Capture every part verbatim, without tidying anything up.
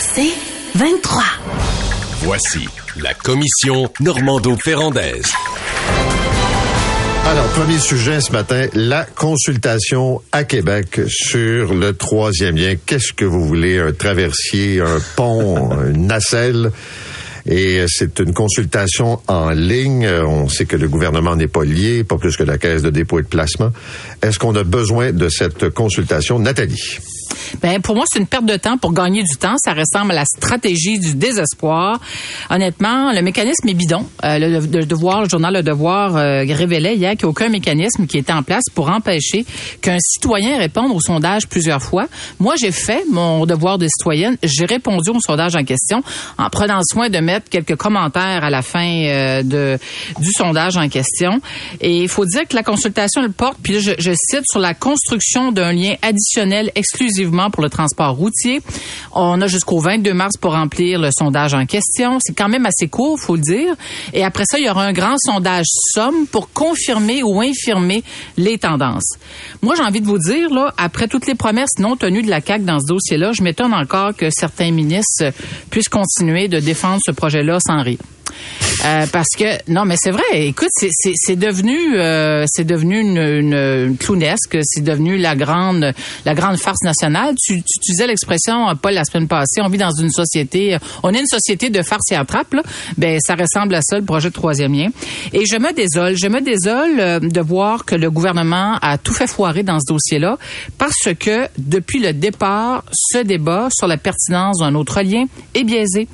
C'est vingt-trois. Voici la commission Normando-Ferrandez. Alors, premier sujet ce matin, la consultation à Québec sur le troisième lien. Qu'est-ce que vous voulez, un traversier, un pont, une nacelle? Et c'est une consultation en ligne. On sait que le gouvernement n'est pas lié, pas plus que la Caisse de dépôt et de placement. Est-ce qu'on a besoin de cette consultation, Nathalie? Ben, pour moi, c'est une perte de temps pour gagner du temps. Ça ressemble à la stratégie du désespoir. Honnêtement, le mécanisme est bidon. Euh, le, le Devoir, le journal Le Devoir euh, révélait hier qu'il n'y a aucun mécanisme qui était en place pour empêcher qu'un citoyen réponde au sondage plusieurs fois. Moi, j'ai fait mon devoir de citoyenne. J'ai répondu au sondage en question en prenant soin de mettre quelques commentaires à la fin euh, de du sondage en question. Et il faut dire que la consultation le porte, puis là, je, je cite, sur la construction d'un lien additionnel exclusivement pour le transport routier. On a jusqu'au vingt-deux mars pour remplir le sondage en question. C'est quand même assez court, faut le dire. Et après ça, il y aura un grand sondage somme pour confirmer ou infirmer les tendances. Moi, j'ai envie de vous dire, là, après toutes les promesses non tenues de la C A Q dans ce dossier-là, je m'étonne encore que certains ministres puissent continuer de défendre ce projet-là sans rire. Euh, parce que non mais c'est vrai, écoute, c'est c'est c'est devenu euh, c'est devenu une, une, une clownesque, c'est devenu la grande la grande farce nationale. Tu, tu utilisais l'expression Paul la semaine passée, on vit dans une société, on est une société de farce et attrape là. Ben ça ressemble à ça le projet de troisième lien. Et je me désole, je me désole euh, de voir que le gouvernement a tout fait foirer dans ce dossier-là, parce que depuis le départ, ce débat sur la pertinence d'un autre lien est biaisé.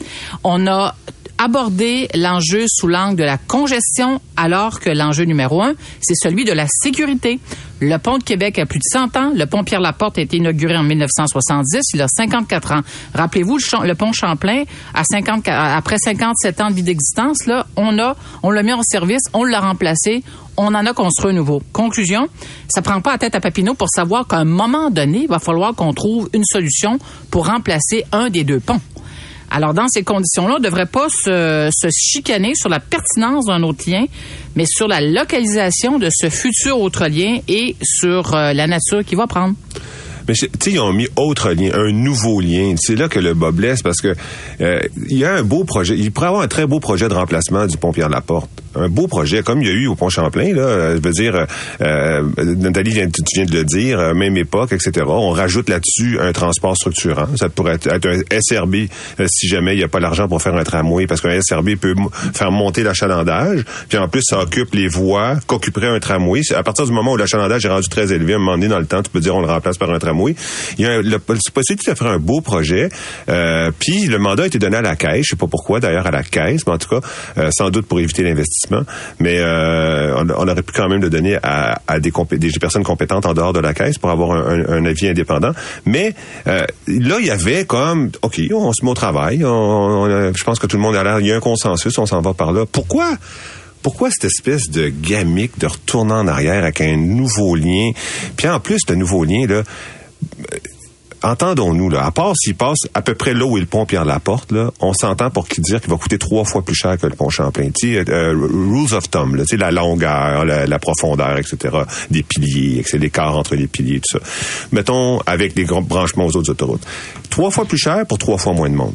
On a aborder l'enjeu sous l'angle de la congestion, alors que l'enjeu numéro un, c'est celui de la sécurité. Le pont de Québec a plus de cent ans. Le pont Pierre-Laporte a été inauguré en mille neuf cent soixante-dix. Il a cinquante-quatre ans. Rappelez-vous, le pont Champlain, à cinquante, après cinquante-sept ans de vie d'existence, là, on a, on l'a mis en service, on l'a remplacé, on en a construit un nouveau. Conclusion, ça prend pas la tête à Papineau pour savoir qu'à un moment donné, il va falloir qu'on trouve une solution pour remplacer un des deux ponts. Alors, dans ces conditions-là, on ne devrait pas se, se chicaner sur la pertinence d'un autre lien, mais sur la localisation de ce futur autre lien et sur euh, la nature qu'il va prendre. Mais tu sais, ils ont mis autre lien, un nouveau lien. C'est là que le bas blesse, parce que euh, il y a un beau projet. Il pourrait avoir un très beau projet de remplacement du pont Pierre-Laporte. Un beau projet, comme il y a eu au pont Champlain, là. Je veux dire, euh, Nathalie, vient, tu viens de le dire, même époque, et cetera. On rajoute là-dessus un transport structurant. Ça pourrait être, être un S R B euh, si jamais il n'y a pas l'argent pour faire un tramway, parce qu'un S R B peut m- faire monter l'achalandage. Puis en plus, ça occupe les voies qu'occuperait un tramway. À partir du moment où l'achalandage est rendu très élevé, à un moment donné dans le temps, tu peux dire on le remplace par un tramway. Oui. Il y a un, le, c'est possible de faire un beau projet. Euh, puis le mandat a été donné à la Caisse. Je sais pas pourquoi, d'ailleurs, à la Caisse, mais en tout cas, euh, sans doute pour éviter l'investissement. Mais euh, on, on aurait pu quand même le donner à, à des, compé- des personnes compétentes en dehors de la Caisse pour avoir un, un, un avis indépendant. Mais euh, là, il y avait comme, OK, on se met au travail. On, on, je pense que tout le monde a l'air, il y a un consensus, on s'en va par là. Pourquoi? Pourquoi cette espèce de gamique de retourner en arrière avec un nouveau lien? Puis en plus, le nouveau lien, là, entendons-nous, là, à part s'il passe à peu près là où est le pont Pierre-Laporte, là, on s'entend pour dire qu'il va coûter trois fois plus cher que le pont Champlain. Tu sais, euh, rules of thumb, là, tu sais, la longueur, la, la profondeur, et cetera, des piliers, l'écart entre les piliers, tout ça. Mettons, avec des grands branchements aux autres autoroutes. Trois fois plus cher pour trois fois moins de monde.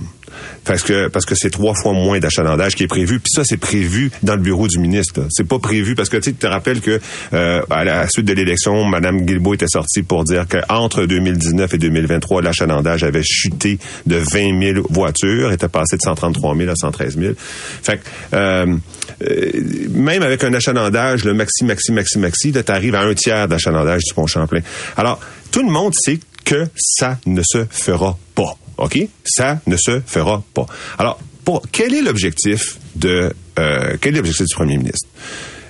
Parce que parce que c'est trois fois moins d'achalandage qui est prévu, puis ça c'est prévu dans le bureau du ministre. Là. C'est pas prévu parce que tu te rappelles que euh, à la suite de l'élection, Madame Guilbeault était sortie pour dire que entre deux mille dix-neuf et deux mille vingt-trois, l'achalandage avait chuté de vingt mille voitures, était passé de cent trente-trois mille à cent treize mille. Fait que euh, euh, même avec un achalandage le maxi maxi maxi maxi, là, t'arrives à un tiers d'achalandage du pont Champlain. Alors tout le monde sait que ça ne se fera pas. OK? Ça ne se fera pas. Alors, pour, quel est l'objectif de, euh, quel est l'objectif du premier ministre?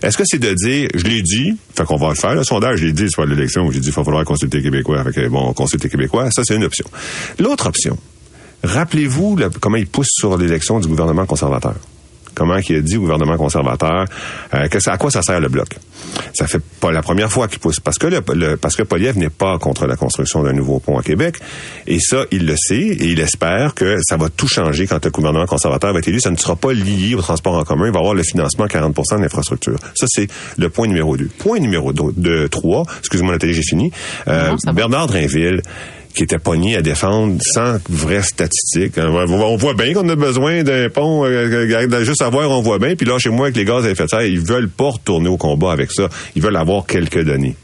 Est-ce que c'est de dire, je l'ai dit, fait qu'on va le faire, le sondage, je l'ai dit, soit l'élection, j'ai dit, il va falloir consulter les Québécois, fait que bon, consulter les Québécois, ça c'est une option. L'autre option, rappelez-vous le, comment ils poussent sur l'élection du gouvernement conservateur. Comment il a dit au gouvernement conservateur euh, que ça, à quoi ça sert le bloc. Ça fait pas la première fois qu'il pousse. Parce que le, le parce que Polyèvre n'est pas contre la construction d'un nouveau pont à Québec. Et ça, il le sait et il espère que ça va tout changer quand le gouvernement conservateur va être élu. Ça ne sera pas lié au transport en commun. Il va avoir le financement à quarante pour cent de l'infrastructure. Ça, c'est le point numéro deux. Point numéro deux, trois, excuse-moi Nathalie, j'ai fini. Euh, non, Bernard Drinville, qui était pogné à défendre sans vraie statistique. On voit bien qu'on a besoin d'un pont, juste à voir, on voit bien. Puis là, chez moi, avec les gaz à effet de serre, ils veulent pas retourner au combat avec ça. Ils veulent avoir quelques données.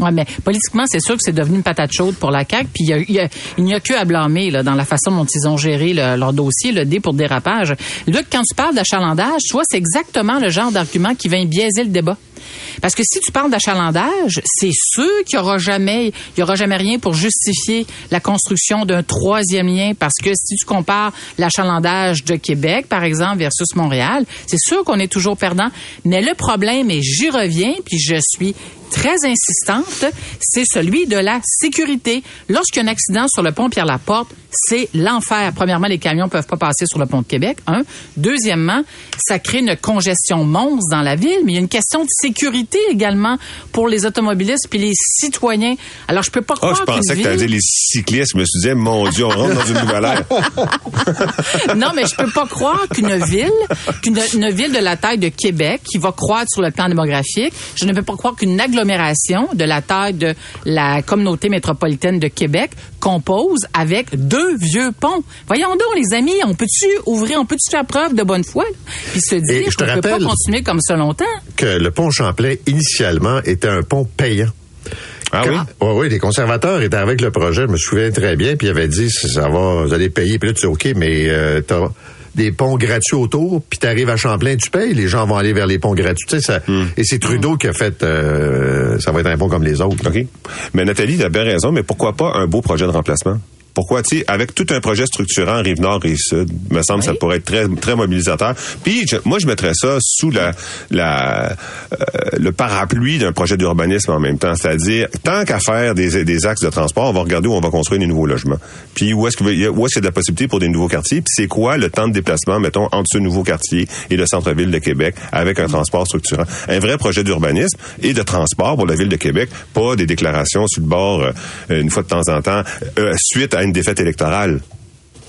Ouais, mais politiquement, c'est sûr que c'est devenu une patate chaude pour la C A Q. Puis y a, y a, il n'y a que à blâmer là, dans la façon dont ils ont géré le, leur dossier, le dé pour dérapage. Luc, quand tu parles d'achalandage, tu vois, c'est exactement le genre d'argument qui vient biaiser le débat. Parce que si tu parles d'achalandage, c'est sûr qu'il y aura jamais, il y aura jamais rien pour justifier la construction d'un troisième lien. Parce que si tu compares l'achalandage de Québec, par exemple, versus Montréal, c'est sûr qu'on est toujours perdant. Mais le problème, et j'y reviens, puis je suis très insistante, c'est celui de la sécurité. Lorsqu'il y a un accident sur le pont Pierre-Laporte, c'est l'enfer. Premièrement, les camions peuvent pas passer sur le pont de Québec, un. Deuxièmement, ça crée une congestion monstre dans la ville, mais il y a une question de sécurité également pour les automobilistes puis les citoyens. Alors, je peux pas croire oh, je pensais ville... que t'allais dire les cyclistes. Je me suis dit, mon Dieu, on rentre dans une nouvelle ère. Non, mais je peux pas croire qu'une ville, qu'une une ville de la taille de Québec, qui va croître sur le plan démographique, je ne peux pas croire qu'une agglomération de la taille de la communauté métropolitaine de Québec compose avec deux vieux ponts. Voyons donc, les amis, on peut-tu ouvrir, on peut-tu faire preuve de bonne foi? Puis se dire qu'on ne peut pas continuer comme ça longtemps. Que le pont Champlain, initialement, était un pont payant. Ah oui? Oui, oui, les conservateurs étaient avec le projet, je me souviens très bien, puis ils avaient dit, ça va, vous allez payer. Puis là, tu dis, OK, mais euh, t'as des ponts gratuits autour, puis t'arrives à Champlain, tu payes, les gens vont aller vers les ponts gratuits. Tu sais, ça, mm. Et c'est Trudeau mm. qui a fait euh, ça va être un pont comme les autres. OK. Mais Nathalie, t'as bien raison, mais pourquoi pas un beau projet de remplacement? Pourquoi, tu sais, avec tout un projet structurant Rive-Nord, Rive-Sud, me semble oui. ça pourrait être très très mobilisateur. Puis je, moi je mettrais ça sous la la euh, le parapluie d'un projet d'urbanisme en même temps, c'est-à-dire tant qu'à faire des des axes de transport, on va regarder où on va construire des nouveaux logements. Puis où est-ce que où est-ce qu'il y a de la possibilité pour des nouveaux quartiers, puis c'est quoi le temps de déplacement mettons entre ce nouveau quartier et le centre-ville de Québec avec un transport structurant. Un vrai projet d'urbanisme et de transport pour la ville de Québec, pas des déclarations sur le bord euh, une fois de temps en temps euh, suite à une défaite électorale.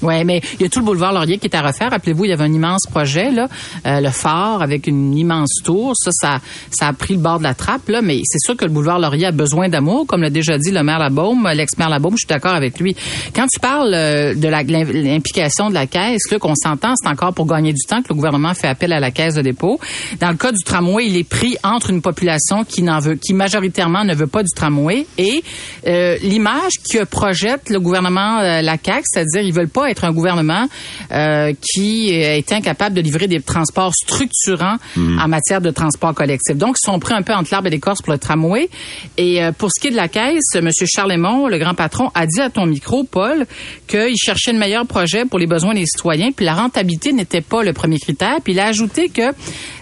Oui, mais il y a tout le boulevard Laurier qui est à refaire. Rappelez-vous, il y avait un immense projet, là, euh, le phare avec une immense tour. Ça, ça, ça a pris le bord de la trappe, là, mais c'est sûr que le boulevard Laurier a besoin d'amour, comme l'a déjà dit le maire Labaume, l'ex-maire Labaume, je suis d'accord avec lui. Quand tu parles euh, de la, l'implication de la Caisse, là, qu'on s'entend, c'est encore pour gagner du temps que le gouvernement fait appel à la Caisse de dépôt. Dans le cas du tramway, il est pris entre une population qui n'en veut, qui majoritairement ne veut pas du tramway et euh, l'image que projette le gouvernement, euh, la C A Q, c'est-à-dire ils veulent pas être un gouvernement euh, qui est incapable de livrer des transports structurants mmh. en matière de transport collectif. Donc, ils sont pris un peu entre l'arbre et l'écorce pour le tramway. Et euh, pour ce qui est de la Caisse, M. Charles Lemond, le grand patron, a dit à ton micro, Paul, qu'il cherchait le meilleur projet pour les besoins des citoyens, puis la rentabilité n'était pas le premier critère. Puis il a ajouté que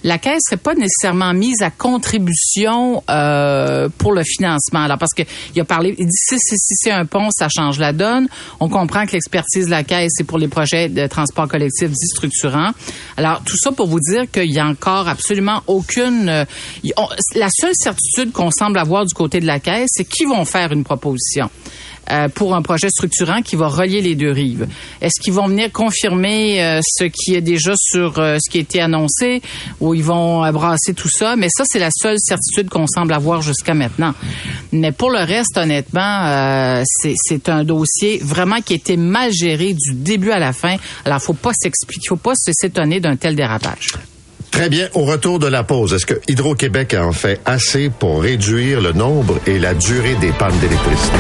la Caisse serait pas nécessairement mise à contribution euh, pour le financement. Alors, parce que il a parlé, il dit si, si, si c'est un pont, ça change la donne. On comprend que l'expertise de la Caisse c'est pour les projets de transport collectif dits structurants. Alors, tout ça pour vous dire qu'il y a encore absolument aucune... Euh, on, la seule certitude qu'on semble avoir du côté de la Caisse, c'est qu'ils vont faire une proposition euh, pour un projet structurant qui va relier les deux rives. Est-ce qu'ils vont venir confirmer euh, ce qui est déjà sur euh, ce qui a été annoncé ou ils vont euh, brasser tout ça? Mais ça, c'est la seule certitude qu'on semble avoir jusqu'à maintenant. Mais pour le reste, honnêtement, euh, c'est, c'est un dossier vraiment qui a été mal géré du début à la fin. Alors, faut pas s'expliquer, faut pas s'étonner d'un tel dérapage. Très bien. Au retour de la pause, est-ce que Hydro-Québec a en fait assez pour réduire le nombre et la durée des pannes d'électricité?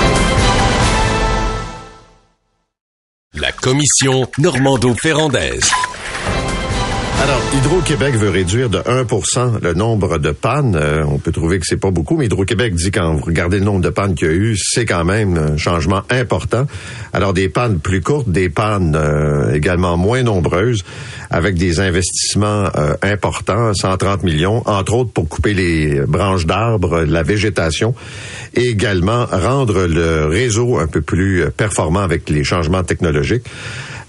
La commission Normando-Ferrandez. Alors, Hydro-Québec veut réduire de un pour cent le nombre de pannes. Euh, on peut trouver que c'est pas beaucoup, mais Hydro-Québec dit quand vous regardez le nombre de pannes qu'il y a eu, c'est quand même un changement important. Alors, des pannes plus courtes, des pannes euh, également moins nombreuses. avec des investissements euh, importants, cent trente millions, entre autres pour couper les branches d'arbres, la végétation, et également rendre le réseau un peu plus performant avec les changements technologiques.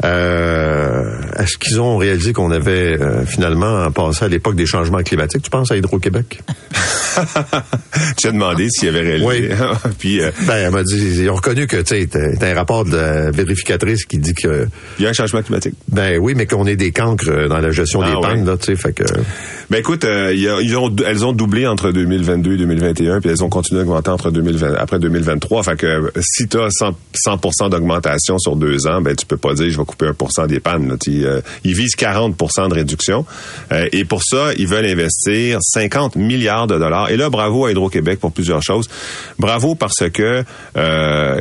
Euh, est-ce qu'ils ont réalisé qu'on avait euh, finalement passé à l'époque des changements climatiques? Tu penses à Hydro-Québec? Tu as demandé s'il avait réalisé. Oui. Puis, euh... ben, elle m'a dit, ils ont reconnu que, tu sais, t'as un rapport de la vérificatrice qui dit que... Il y a un changement climatique. Ben oui, mais qu'on est des cancres dans la gestion ah, des ouais. pannes, là, tu sais, fait que... Ben écoute, euh, y a, ils ont, elles ont doublé entre deux mille vingt-deux et deux mille vingt et un, puis elles ont continué d'augmenter entre deux mille vingt, après deux mille vingt-trois. Fait que si t'as cent pour cent d'augmentation sur deux ans, ben tu peux pas dire, je vais couper un pour cent des pannes, là. Ils, euh, ils visent quarante pour cent de réduction. Euh, et pour ça, ils veulent investir cinquante milliards de dollars. Et là, bravo à Hydro-Québec pour plusieurs choses. Bravo parce que euh,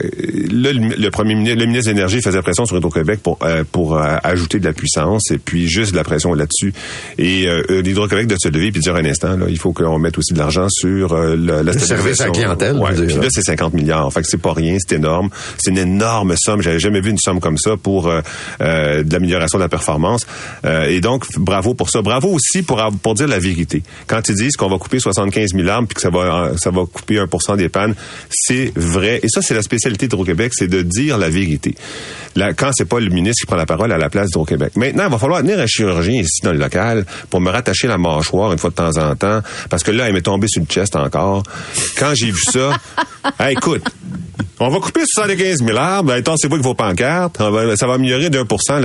le, le premier le ministre de l'Énergie faisait pression sur Hydro-Québec pour euh, pour euh, ajouter de la puissance et puis juste de la pression là-dessus. Et euh, Hydro-Québec doit se lever et puis dire un instant, là, il faut qu'on mette aussi de l'argent sur euh, la, la service à la clientèle. Ouais, puis là, c'est cinquante milliards. Fait que c'est pas rien, c'est énorme. C'est une énorme somme. J'avais jamais vu une somme comme ça pour euh, euh, de l'amélioration de la performance. Euh, et donc, bravo pour ça. Bravo aussi pour pour dire la vérité. Quand ils disent qu'on va couper soixante-quinze mille arbres puis que ça va ça va couper un pour cent des pannes, c'est vrai. Et ça, c'est la spécialité d'Hydro-Québec, c'est de dire la vérité. Là, quand c'est pas le ministre qui prend la parole à la place d'Hydro-Québec. Maintenant, il va falloir venir un chirurgien ici dans le local pour me rattacher la mâchoire une fois de temps en temps, parce que là, elle m'est tombée sur le chest encore. Quand j'ai vu ça, hey, écoute, on va couper soixante-quinze mille arbres, attendez-vous avec vos pancartes, ça va améliorer d'un pour cent.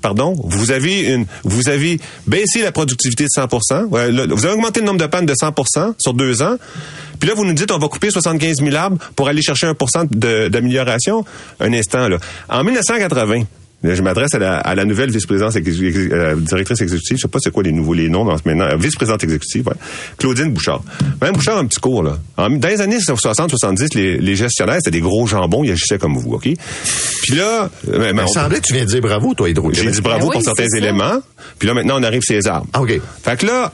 Pardon, vous avez une, vous avez baissé la productivité de cent pour cent, vous avez augmenté le nombre de pannes de cent pour cent sur deux ans, puis là, vous nous dites, on va couper soixante-quinze mille arbres pour aller chercher un pour cent de, d'amélioration. Un instant, là. En dix-neuf cent quatre-vingt, je m'adresse à la, à la nouvelle vice-présidente, euh, directrice exécutive, je sais pas c'est quoi les nouveaux, les noms maintenant, euh, vice-présidente exécutive, ouais. Claudine Bouchard. Même Bouchard, un petit cours, là. En, dans les années soixante soixante-dix, les, les gestionnaires, c'était des gros jambons, ils agissaient comme vous, OK? Puis là... Ben, ben, on, il semblait que tu viens de dire bravo, toi, Hydro. J'ai dit bravo oui, pour certains ça. éléments, puis là, maintenant, on arrive sur les arbres. Ah, OK. Fait que là,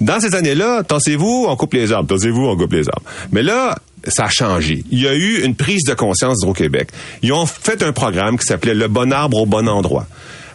dans ces années-là, tassez-vous, on coupe les arbres, tassez-vous, on coupe les arbres. Mais là... ça a changé. Il y a eu une prise de conscience d'Hydro-Québec. Ils ont fait un programme qui s'appelait « Le bon arbre au bon endroit ».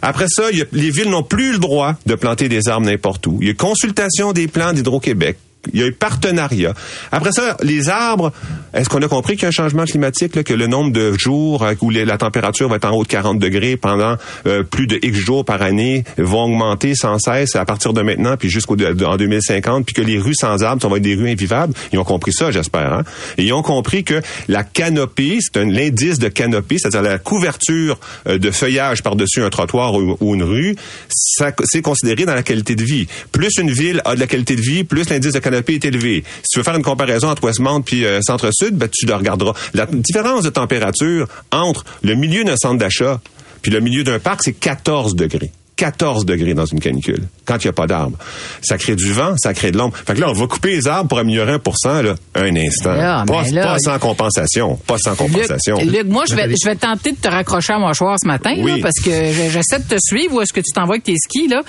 Après ça, il y a, les villes n'ont plus le droit de planter des arbres n'importe où. Il y a eu consultation des plans d'Hydro-Québec. Il y a eu partenariat. Après ça, les arbres, est-ce qu'on a compris qu'il y a un changement climatique, là, que le nombre de jours où les, la température va être en haut de quarante degrés pendant euh, plus de X jours par année vont augmenter sans cesse à partir de maintenant puis jusqu'en deux mille cinquante, puis que les rues sans arbres, ça va être des rues invivables. Ils ont compris ça, j'espère. Hein? Et ils ont compris que la canopée, c'est un, l'indice de canopée, c'est-à-dire la couverture euh, de feuillage par-dessus un trottoir ou, ou une rue, ça, c'est considéré dans la qualité de vie. Plus une ville a de la qualité de vie, plus l'indice de canopée est élevé. Si tu veux faire une comparaison entre Westmount puis euh, Centre-Sud, ben, tu le regarderas. La différence de température entre le milieu d'un centre d'achat puis le milieu d'un parc, c'est quatorze degrés. quatorze degrés dans une canicule, quand il n'y a pas d'arbres. Ça crée du vent, ça crée de l'ombre. Fait que là, on va couper les arbres pour améliorer un pour cent, là, un instant. Là, pas, là, pas sans compensation. Pas sans compensation. Luc, Luc moi, je vais, je vais tenter de te raccrocher à mon mâchoire ce matin, oui. là, parce que j'essaie de te suivre, où est-ce que tu t'envoies avec tes skis, là.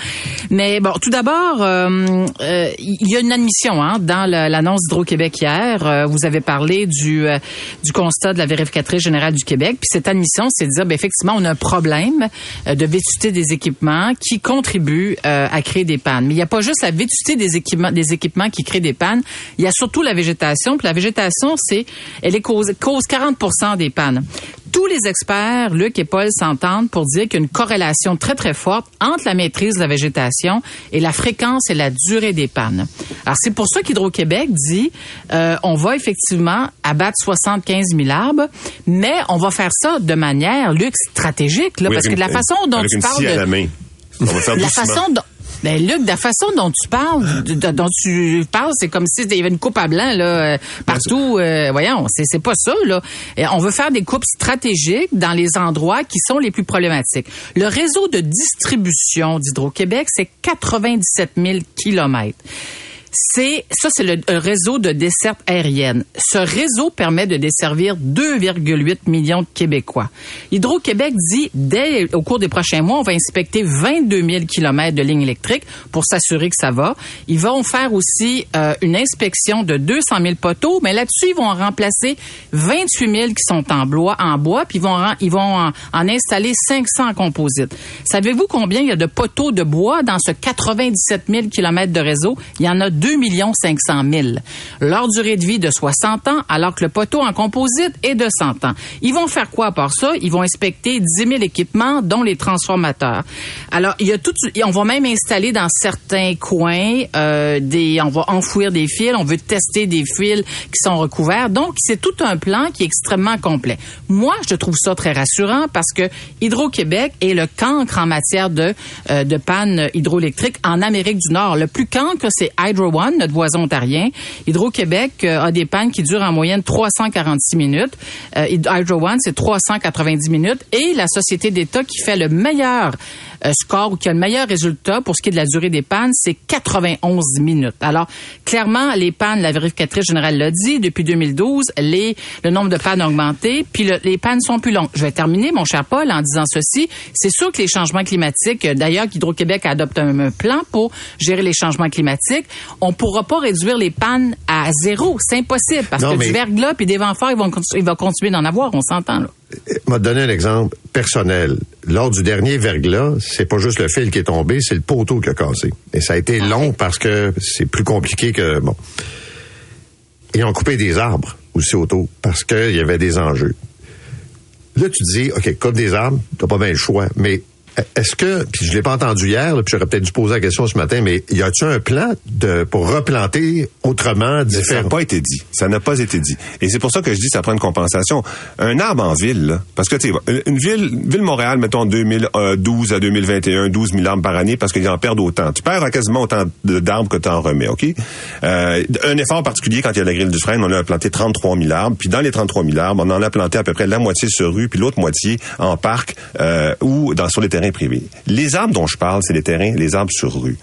Mais bon, tout d'abord, il euh, euh, y a une admission, hein, dans la, l'annonce d'Hydro-Québec hier. Euh, vous avez parlé du, euh, du constat de la vérificatrice générale du Québec. Puis cette admission, c'est de dire, ben, effectivement, on a un problème de vétusté des équipements qui contribuent euh, à créer des pannes. Mais il n'y a pas juste la vétusté des équipements, des équipements qui créent des pannes. Il y a surtout la végétation. Puis la végétation, c'est, elle est cause, cause quarante pour cent des pannes. Tous les experts, Luc et Paul, s'entendent pour dire qu'il y a une corrélation très, très forte entre la maîtrise de la végétation et la fréquence et la durée des pannes. Alors, c'est pour ça qu'Hydro-Québec dit euh, on va effectivement abattre soixante-quinze mille arbres, mais on va faire ça de manière, Luc, stratégique. Là, oui, parce que de la façon dont tu parles de... On va faire la façon dont, ben Luc, de la façon dont tu parles, de, de, dont tu parles, c'est comme si il y avait une coupe à blanc là euh, partout. Euh, voyons, c'est c'est pas ça là. Et on veut faire des coupes stratégiques dans les endroits qui sont les plus problématiques. Le réseau de distribution d'Hydro-Québec, c'est quatre-vingt-dix-sept mille kilomètres. c'est ça, c'est le réseau de desserte aérienne. Ce réseau permet de desservir deux virgule huit millions de Québécois. Hydro-Québec dit, dès au cours des prochains mois, on va inspecter vingt-deux mille kilomètres de lignes électriques pour s'assurer que ça va. Ils vont faire aussi euh, une inspection de deux cent mille poteaux, mais là-dessus, ils vont en remplacer vingt-huit mille qui sont en bois, en bois puis ils vont, ils vont en, en installer cinq cents en composite. Savez-vous combien il y a de poteaux de bois dans ce quatre-vingt-dix-sept mille kilomètres de réseau? Il y en a deux millions cinq cent mille. Leur durée de vie de soixante ans, alors que le poteau en composite est de cent ans. Ils vont faire quoi à part ça? Ils vont inspecter dix mille équipements, dont les transformateurs. Alors, il y a tout, on va même installer dans certains coins, euh, des, on va enfouir des fils, on veut tester des fils qui sont recouverts. Donc, c'est tout un plan qui est extrêmement complet. Moi, je trouve ça très rassurant parce que Hydro-Québec est le cancre en matière de, euh, de panne hydroélectrique en Amérique du Nord. Le plus cancre, c'est Hydro-One, notre voisin ontarien. Hydro-Québec euh, a des pannes qui durent en moyenne trois cent quarante-six minutes. Euh, Hydro-One, c'est trois cent quatre-vingt-dix minutes. Et la société d'État qui fait le meilleur euh, score ou qui a le meilleur résultat pour ce qui est de la durée des pannes, c'est quatre-vingt-onze minutes. Alors, clairement, les pannes, la vérificatrice générale l'a dit, depuis deux mille douze, les, le nombre de pannes a augmenté, puis le, les pannes sont plus longues. Je vais terminer, mon cher Paul, en disant ceci. C'est sûr que les changements climatiques, d'ailleurs, Hydro-Québec adopte un, un plan pour gérer les changements climatiques. On ne pourra pas réduire les pannes à zéro. C'est impossible parce non, que mais... du verglas puis des vents forts, ils vont, ils vont continuer d'en avoir. On s'entend, là. Je vais te donner un exemple personnel. Lors du dernier verglas, c'est pas juste le fil qui est tombé, c'est le poteau qui a cassé. Et ça a été ah, long oui. parce que c'est plus compliqué que... bon. Ils ont coupé des arbres aussi autour parce qu'il y avait des enjeux. Là, tu dis, OK, coupe des arbres, t'as pas bien le choix, mais... Est-ce que, puis je l'ai pas entendu hier, là, puis j'aurais peut-être dû poser la question ce matin, mais y a-t-il un plan de pour replanter autrement différent? Ça n'a pas été dit. Ça n'a pas été dit. Et c'est pour ça que je dis que ça prend une compensation. Un arbre en ville, là, parce que tu sais, une ville, ville Montréal, mettons deux mille douze à deux mille vingt et un, douze mille arbres par année, parce qu'ils en perdent autant. Tu perds quasiment autant d'arbres que tu en remets, ok? Euh, un effort particulier quand il y a la grille du frein, on a planté trente-trois mille arbres, puis dans les trente-trois mille arbres, on en a planté à peu près la moitié sur rue, puis l'autre moitié en parc euh, ou dans sur les terrains privés. Les arbres dont je parle, c'est les terrains, les arbres sur rue.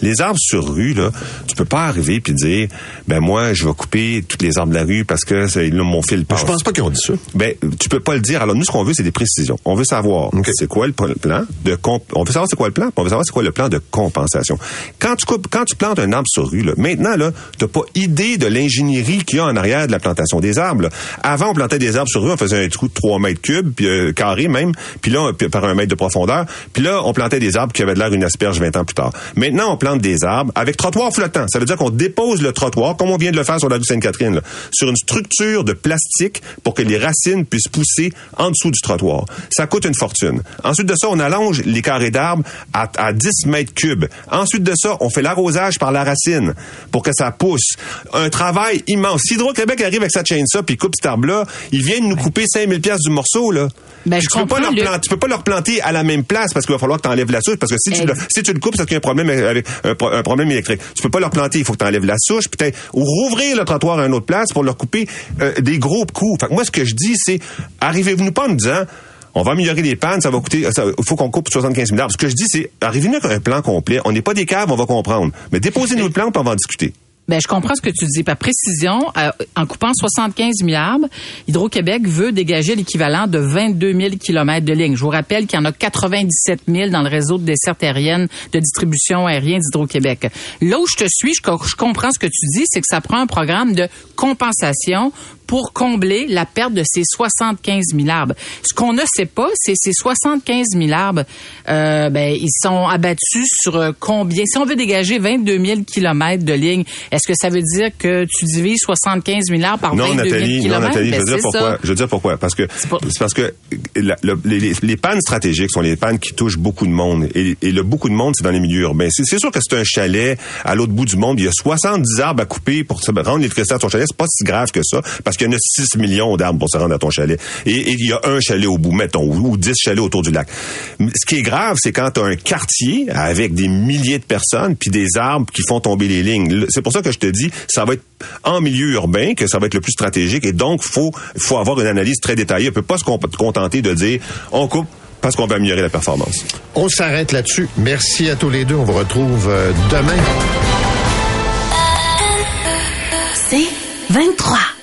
Les arbres sur rue, là, tu peux pas arriver puis dire, ben moi, je vais couper toutes les arbres de la rue parce que c'est, là, mon fil passe. Je pense pas qu'ils ont dit ça. Ben, tu peux pas le dire. Alors, nous, ce qu'on veut, c'est des précisions. On veut savoir okay. c'est quoi le plan de comp... On veut savoir c'est quoi le plan, on veut savoir c'est quoi le plan de compensation. Quand tu coupes, quand tu plantes un arbre sur rue, là, maintenant, là, t'as pas idée de l'ingénierie qu'il y a en arrière de la plantation des arbres, là. Avant, on plantait des arbres sur rue, on faisait un trou de trois mètres cubes, puis euh, carré même, puis là, on, par un mètre de profondeur. Puis là, on plantait des arbres qui avaient de l'air une asperge vingt ans plus tard. Maintenant, on plante des arbres avec trottoir flottant. Ça veut dire qu'on dépose le trottoir, comme on vient de le faire sur la rue Sainte-Catherine, là, sur une structure de plastique pour que les racines puissent pousser en dessous du trottoir. Ça coûte une fortune. Ensuite de ça, on allonge les carrés d'arbres à, à dix mètres cubes. Ensuite de ça, on fait l'arrosage par la racine pour que ça pousse. Un travail immense. Si Hydro-Québec arrive avec sa chainsaw puis coupe cet arbre-là, ils viennent nous couper cinq mille piastres du morceau, là. Ben, tu peux pas leur planter, tu peux pas leur planter à la même place parce qu'il va falloir que t'enlèves la souche parce que si tu le, si tu le coupes, c'est qu'il y a un problème avec un, un problème électrique. Tu peux pas leur planter, il faut que t'enlèves la souche, peut-être ou rouvrir le trottoir à une autre place pour leur couper euh, des gros coups. Fait que moi ce que je dis c'est arrivez-vous pas en me disant on va améliorer les pannes, ça va coûter, il faut qu'on coupe soixante-quinze mille dollars. Ce que je dis c'est arrivez-nous avec un plan complet. On n'est pas des caves, on va comprendre. Mais déposez-nous le plan, puis on va en discuter. Ben, je comprends ce que tu dis. Par précision, euh, en coupant soixante-quinze mille arbres, Hydro-Québec veut dégager l'équivalent de vingt-deux mille kilomètres de lignes. Je vous rappelle qu'il y en a quatre-vingt-dix-sept mille dans le réseau de desserte aérienne, de distribution aérienne d'Hydro-Québec. Là où je te suis, je, je comprends ce que tu dis, c'est que ça prend un programme de compensation pour combler la perte de ces soixante-quinze mille arbres. Ce qu'on ne sait pas, c'est ces soixante-quinze mille arbres, euh, ben, ils sont abattus sur combien? Si on veut dégager vingt-deux mille kilomètres de lignes, est-ce que ça veut dire que tu divises soixante-quinze mille arbres par non, vingt-deux Nathalie, mille kilomètres? Non, Nathalie, ben, je veux dire pourquoi. Ça. Je veux dire pourquoi. Parce que, c'est, pour... c'est parce que la, le, les, les pannes stratégiques sont les pannes qui touchent beaucoup de monde. Et, et le beaucoup de monde, c'est dans les milieux urbains. C'est, c'est sûr que c'est un chalet à l'autre bout du monde. Il y a soixante-dix arbres à couper pour rendre l'électricité à ton chalet. C'est pas si grave que ça. Parce qu'il y en a six millions d'arbres pour se rendre à ton chalet. Et, et il y a un chalet au bout, mettons, ou dix chalets autour du lac. Ce qui est grave, c'est quand t'as un quartier avec des milliers de personnes puis des arbres qui font tomber les lignes. C'est pour ça que je te dis, ça va être en milieu urbain que ça va être le plus stratégique et donc faut faut avoir une analyse très détaillée. On peut pas se contenter de dire on coupe parce qu'on va améliorer la performance. On s'arrête là-dessus. Merci à tous les deux. On vous retrouve demain. C'est vingt-trois.